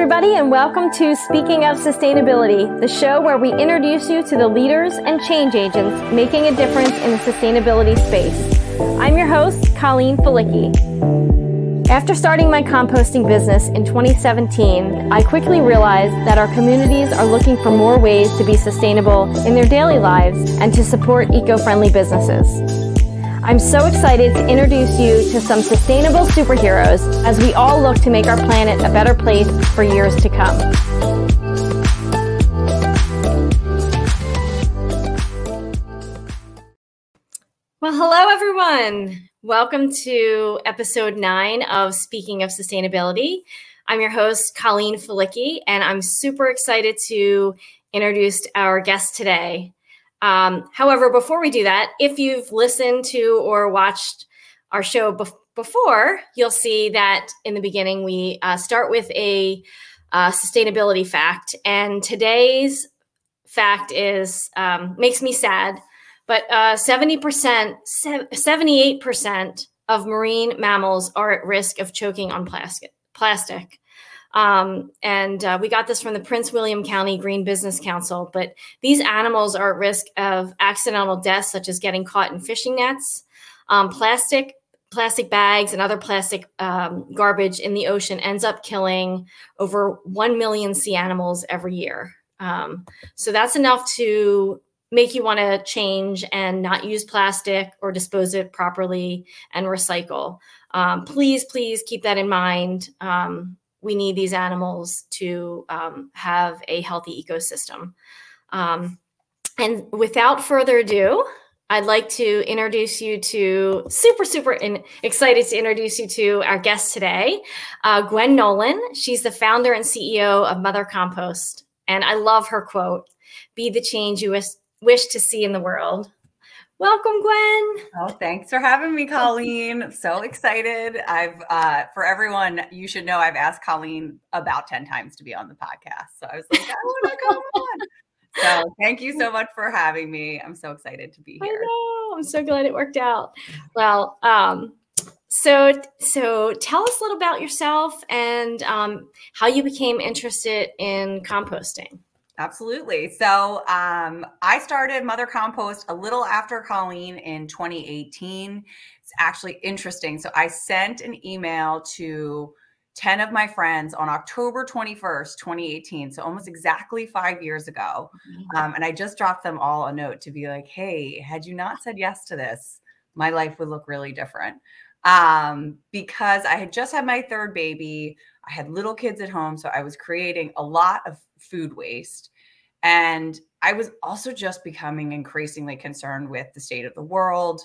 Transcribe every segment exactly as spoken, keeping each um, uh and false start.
everybody, and welcome to Speaking of Sustainability, the show where we introduce you to the leaders and change agents making a difference in the sustainability space. I'm your host, Colleen Falicki. After starting my composting business in twenty seventeen, I quickly realized that our communities are looking for more ways to be sustainable in their daily lives and to support eco-friendly businesses. I'm so excited to introduce you to some sustainable superheroes as we all look to make our planet a better place for years to come. Well, hello, everyone. Welcome to episode nine of Speaking of Sustainability. I'm your host, Colleen Falicki, and I'm super excited to introduce our guest today. Um, however, before we do that, if you've listened to or watched our show bef- before, you'll see that in the beginning, we uh, start with a uh, sustainability fact. And today's fact is, um, makes me sad, but uh, seventy percent, seventy-eight percent of marine mammals are at risk of choking on plastic. plastic. Um, and uh, we got this from the Prince William County Green Business Council, but these animals are at risk of accidental deaths, such as getting caught in fishing nets, um, plastic, plastic bags, and other plastic um, garbage in the ocean ends up killing over one million sea animals every year. Um, so that's enough to make you want to change and not use plastic or dispose it properly and recycle. Um, please, please keep that in mind. Um, We need these animals to um, have a healthy ecosystem. Um, and without further ado, I'd like to introduce you to, super, super in, excited to introduce you to our guest today, uh, Gwenn Nolan. She's the founder and C E O of Mother Compost. And I love her quote, "Be the change you wish, wish to see in the world." Welcome, Gwen. Oh, thanks for having me, Colleen. I'm so excited. I've, uh, for everyone, you should know I've asked Colleen about ten times to be on the podcast. So I was like, I want to come on. So thank you so much for having me. I'm so excited to be here. I know. I'm so glad it worked out. Well, um, so, so tell us a little about yourself and um, how you became interested in composting. Absolutely. So um, I started Mother Compost a little after Colleen in twenty eighteen. It's actually interesting. So I sent an email to ten of my friends on October twenty-first, twenty eighteen. So almost exactly five years ago. Um, and I just dropped them all a note to be like, hey, had you not said yes to this, my life would look really different. Um, because I had just had my third baby. I had little kids at home. So I was creating a lot of food waste. And I was also just becoming increasingly concerned with the state of the world,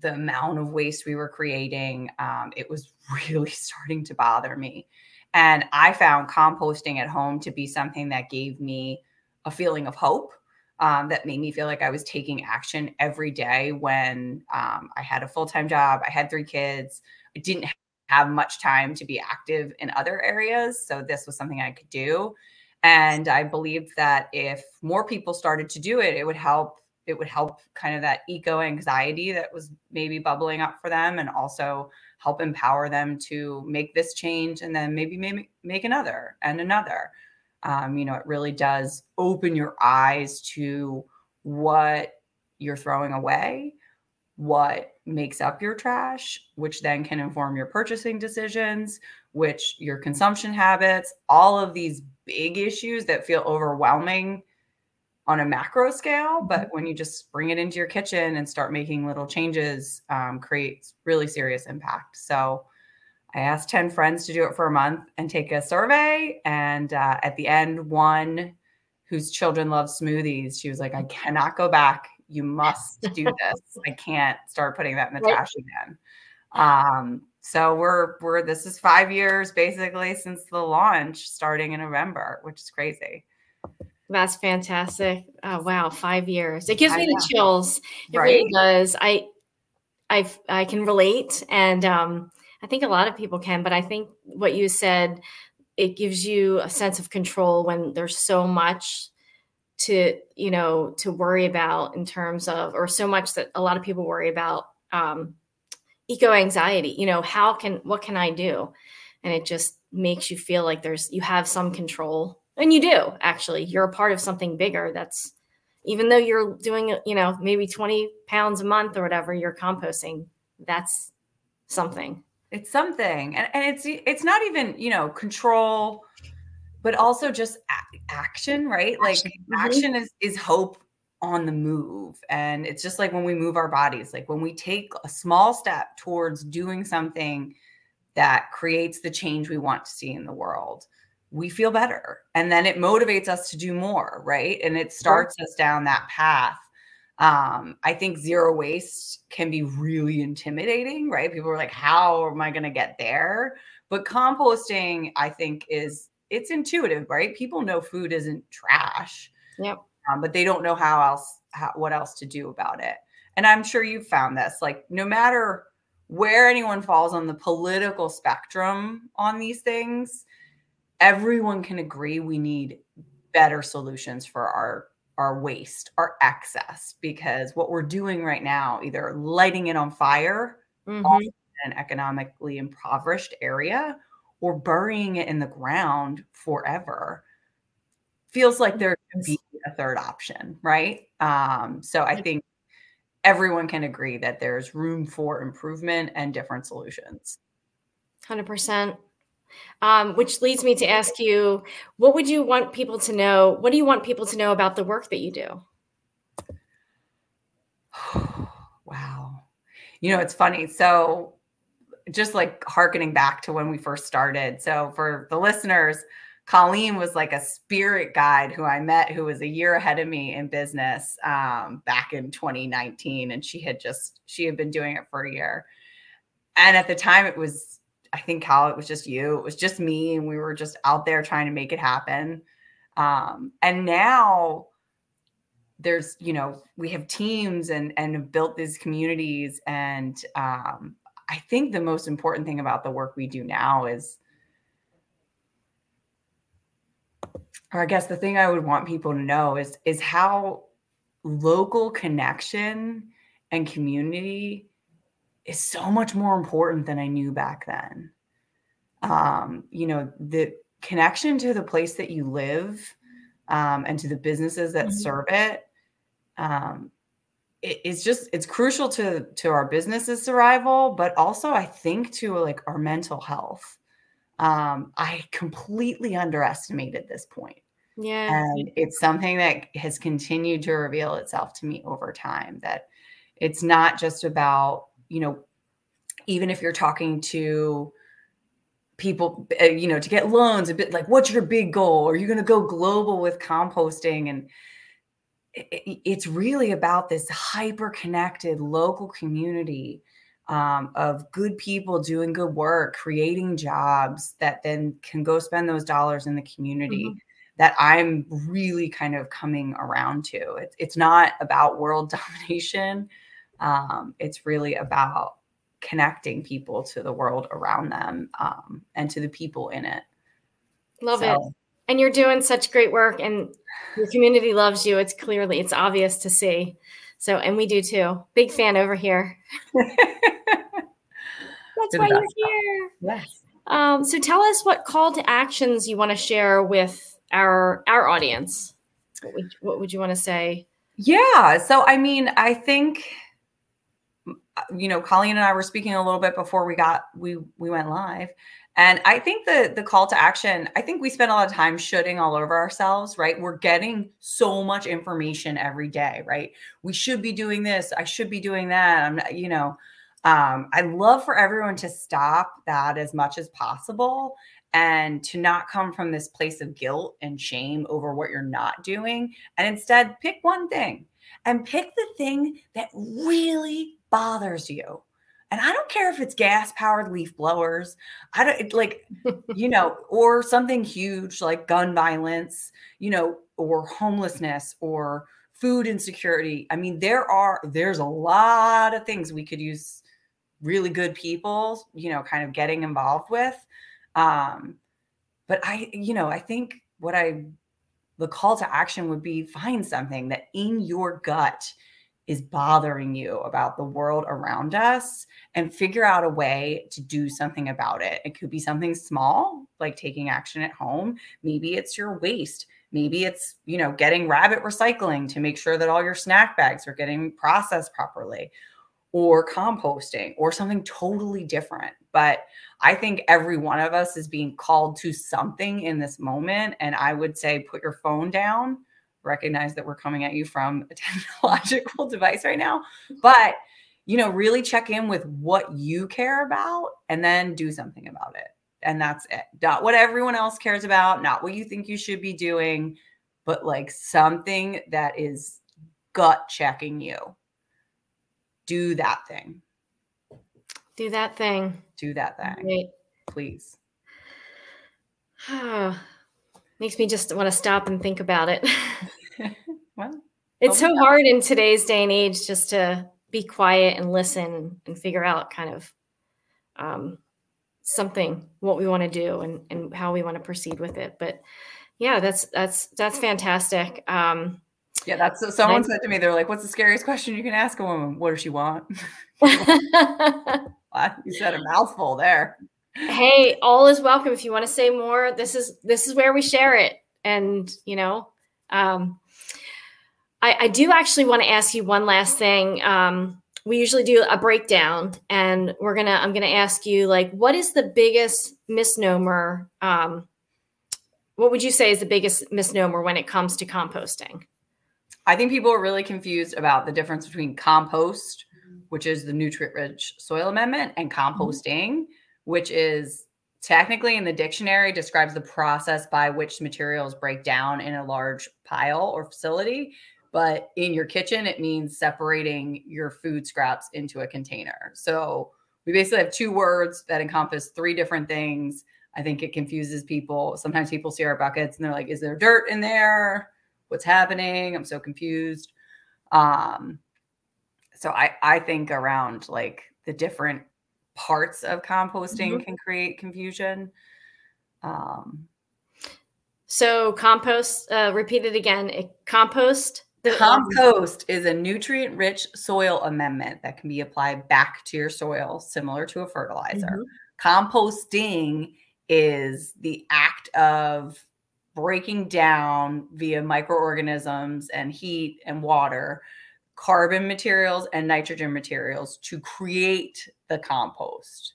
the amount of waste we were creating. Um, it was really starting to bother me. And I found composting at home to be something that gave me a feeling of hope, um, that made me feel like I was taking action every day when um, I had a full-time job. I had three kids. I didn't have much time to be active in other areas. So this was something I could do. And I believed that if more people started to do it, it would help, it would help kind of that eco anxiety that was maybe bubbling up for them, and also help empower them to make this change and then maybe maybe make another and another. Um, you know, it really does open your eyes to what you're throwing away, what makes up your trash, which then can inform your purchasing decisions, which your consumption habits, all of these big issues that feel overwhelming on a macro scale. But when you just bring it into your kitchen and start making little changes, um, creates really serious impact. So I asked ten friends to do it for a month and take a survey. And uh, at the end, one whose children love smoothies, she was like, I cannot go back. You must do this. I can't start putting that in the trash again. Um, So we're, we're, this is five years basically since the launch, starting in November, which is crazy. That's fantastic. Oh, wow. Five years. It gives me the chills. It right? really does. I, I, I can relate. And, um, I think a lot of people can, but I think what you said, it gives you a sense of control when there's so much to, you know, to worry about in terms of, or so much that a lot of people worry about, um, eco anxiety, you know, how can, what can I do? And it just makes you feel like there's, you have some control, and you do actually, you're a part of something bigger. That's, even though you're doing, you know, maybe twenty pounds a month or whatever, you're composting. That's something. It's something. And, and it's, it's not even, you know, control, but also just a- action, right? Action. Like mm-hmm. action is, is hope on the move. And it's just like when we move our bodies, like when we take a small step towards doing something that creates the change we want to see in the world, we feel better. And then it motivates us to do more, right? And it starts us down that path. Um, I think zero waste can be really intimidating, right? People are like, how am I going to get there? But composting, I think, is, it's intuitive, right? People know food isn't trash, yep. um, but they don't know how else, how, what else to do about it. And I'm sure you've found this, like no matter where anyone falls on the political spectrum on these things, everyone can agree we need better solutions for our, our waste, our excess, because what we're doing right now, either lighting it on fire mm-hmm. on an economically impoverished area or burying it in the ground forever, feels like there could be a third option, right? Um, so I think everyone can agree that there's room for improvement and different solutions. one hundred percent. Um, which leads me to ask you, what would you want people to know? What do you want people to know about the work that you do? Wow. You know, it's funny. So just like hearkening back to when we first started. So for the listeners, Colleen was like a spirit guide who I met, who was a year ahead of me in business um, back in twenty nineteen. And she had just, she had been doing it for a year. And at the time it was, I think Cal, it was just you, it was just me. And we were just out there trying to make it happen. Um, and now there's, you know, we have teams and, and have built these communities. And um, I think the most important thing about the work we do now is, or I guess the thing I would want people to know is, is how local connection and community is so much more important than I knew back then. Um, you know, the connection to the place that you live um, and to the businesses that mm-hmm. serve it, um, it, it's just, it's crucial to, to our business's survival, but also I think to like our mental health. Um, I completely underestimated this point. Yeah. And it's something that has continued to reveal itself to me over time, that it's not just about, you know, even if you're talking to people, you know, to get loans, a bit like, what's your big goal? Are you going to go global with composting? And it, it's really about this hyper-connected local community um, of good people doing good work, creating jobs that then can go spend those dollars in the community mm-hmm. that I'm really kind of coming around to. It, it's not about world domination. Um, it's really about connecting people to the world around them, um, and to the people in it. Love so. It. And you're doing such great work, and your community loves you. It's clearly, it's obvious to see. So, and we do too. Big fan over here. That's why you're here. Yes. Um, so tell us what call to actions you want to share with our, our audience. What would, what would you want to say? Yeah. So, I mean, I think, you know, Colleen and I were speaking a little bit before we got, we, we went live. And I think the, the call to action, I think we spend a lot of time shoulding all over ourselves, right? We're getting so much information every day, right? We should be doing this. I should be doing that. I'm not, you know, um, I love for everyone to stop that as much as possible and to not come from this place of guilt and shame over what you're not doing. And instead pick one thing and pick the thing that really bothers you. And I don't care if it's gas powered leaf blowers, I don't like, you know, or something huge like gun violence, you know, or homelessness or food insecurity. I mean, there are, there's a lot of things we could use really good people, you know, kind of getting involved with. Um, but I, you know, I think what I, the call to action would be, find something that in your gut is bothering you about the world around us, and figure out a way to do something about it. It could be something small, like taking action at home. Maybe it's your waste. Maybe it's, you know, getting rabbit recycling to make sure that all your snack bags are getting processed properly, or composting, or something totally different. But I think every one of us is being called to something in this moment. And I would say, put your phone down, recognize that we're coming at you from a technological device right now, but, you know, really check in with what you care about and then do something about it. And that's it. Not what everyone else cares about, not what you think you should be doing, but like something that is gut checking you. Do that thing. Do that thing. Do that thing. Right. Please. Oh, makes me just want to stop and think about it. Well, it's so hard in today's day and age just to be quiet and listen and figure out kind of um, something, what we want to do and, and how we want to proceed with it. But yeah, that's, that's, that's fantastic. Um, yeah. That's so someone I, said to me, they're like, what's the scariest question you can ask a woman? What does she want? You said a mouthful there. Hey, all is welcome. If you want to say more, this is, this is where we share it. And, you know, um, I, I do actually want to ask you one last thing. Um, we usually do a breakdown, and we're going to, I'm going to ask you, like, what is the biggest misnomer? Um, what would you say is the biggest misnomer when it comes to composting? I think people are really confused about the difference between compost, which is the nutrient-rich soil amendment, and composting, mm-hmm. which is technically in the dictionary describes the process by which materials break down in a large pile or facility. But in your kitchen, it means separating your food scraps into a container. So we basically have two words that encompass three different things. I think it confuses people. Sometimes people see our buckets and they're like, is there dirt in there? What's happening? I'm so confused. Um, so I, I think around like the different parts of composting mm-hmm. can create confusion. Um, so compost, uh, repeat it again, it, compost. The- compost is a nutrient-rich soil amendment that can be applied back to your soil, similar to a fertilizer. Mm-hmm. Composting is the act of breaking down via microorganisms and heat and water, carbon materials and nitrogen materials to create the compost.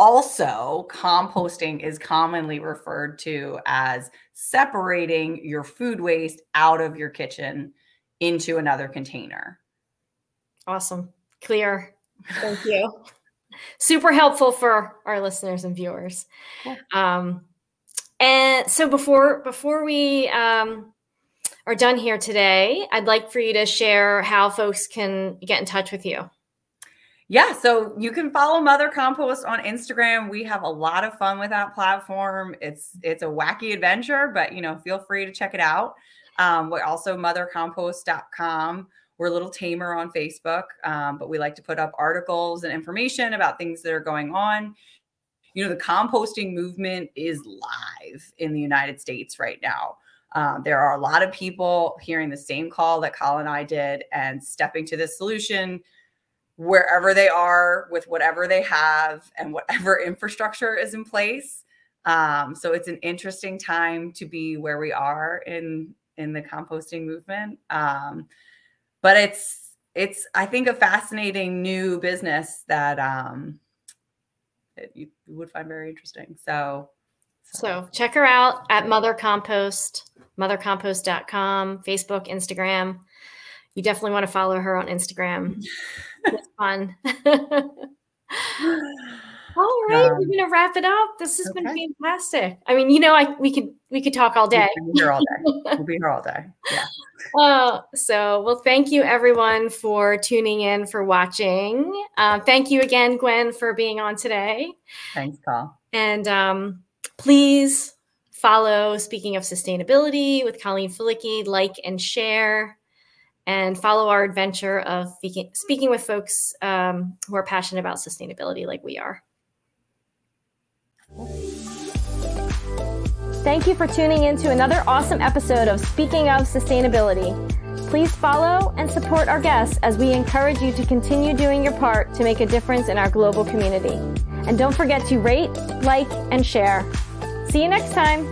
Also, composting is commonly referred to as separating your food waste out of your kitchen into another container. Awesome. Clear. Thank you. Super helpful for our listeners and viewers. Cool. Um, and so before, before we um, are done here today, I'd like for you to share how folks can get in touch with you. Yeah, so you can follow Mother Compost on Instagram. We have a lot of fun with that platform. It's it's a wacky adventure, but you know, feel free to check it out. Um, we're also mother compost dot com. We're a little tamer on Facebook, um, but we like to put up articles and information about things that are going on. You know, the composting movement is live in the United States right now. Um, there are a lot of people hearing the same call that Colin and I did and stepping to this solution wherever they are with whatever they have and whatever infrastructure is in place. Um, so it's an interesting time to be where we are in, in the composting movement. Um, but it's, it's, I think, a fascinating new business that um, it, you would find very interesting. So, so, so check her out at Mother Compost, mother compost dot com, Facebook, Instagram. You definitely want to follow her on Instagram. It's fun. All right, um, we're gonna wrap it up. This has okay. been fantastic. I mean, you know, I we could we could talk all day. We'll be here all day. We'll be here all day. Yeah. Uh, so, well, thank you everyone for tuning in, for watching. Uh, thank you again, Gwen, for being on today. Thanks, Paul. And um, please follow Speaking of Sustainability with Colleen Falicki. Like and share. And follow our adventure of speaking with folks um, who are passionate about sustainability like we are. Thank you for tuning in to another awesome episode of Speaking of Sustainability. Please follow and support our guests as we encourage you to continue doing your part to make a difference in our global community. And don't forget to rate, like, and share. See you next time.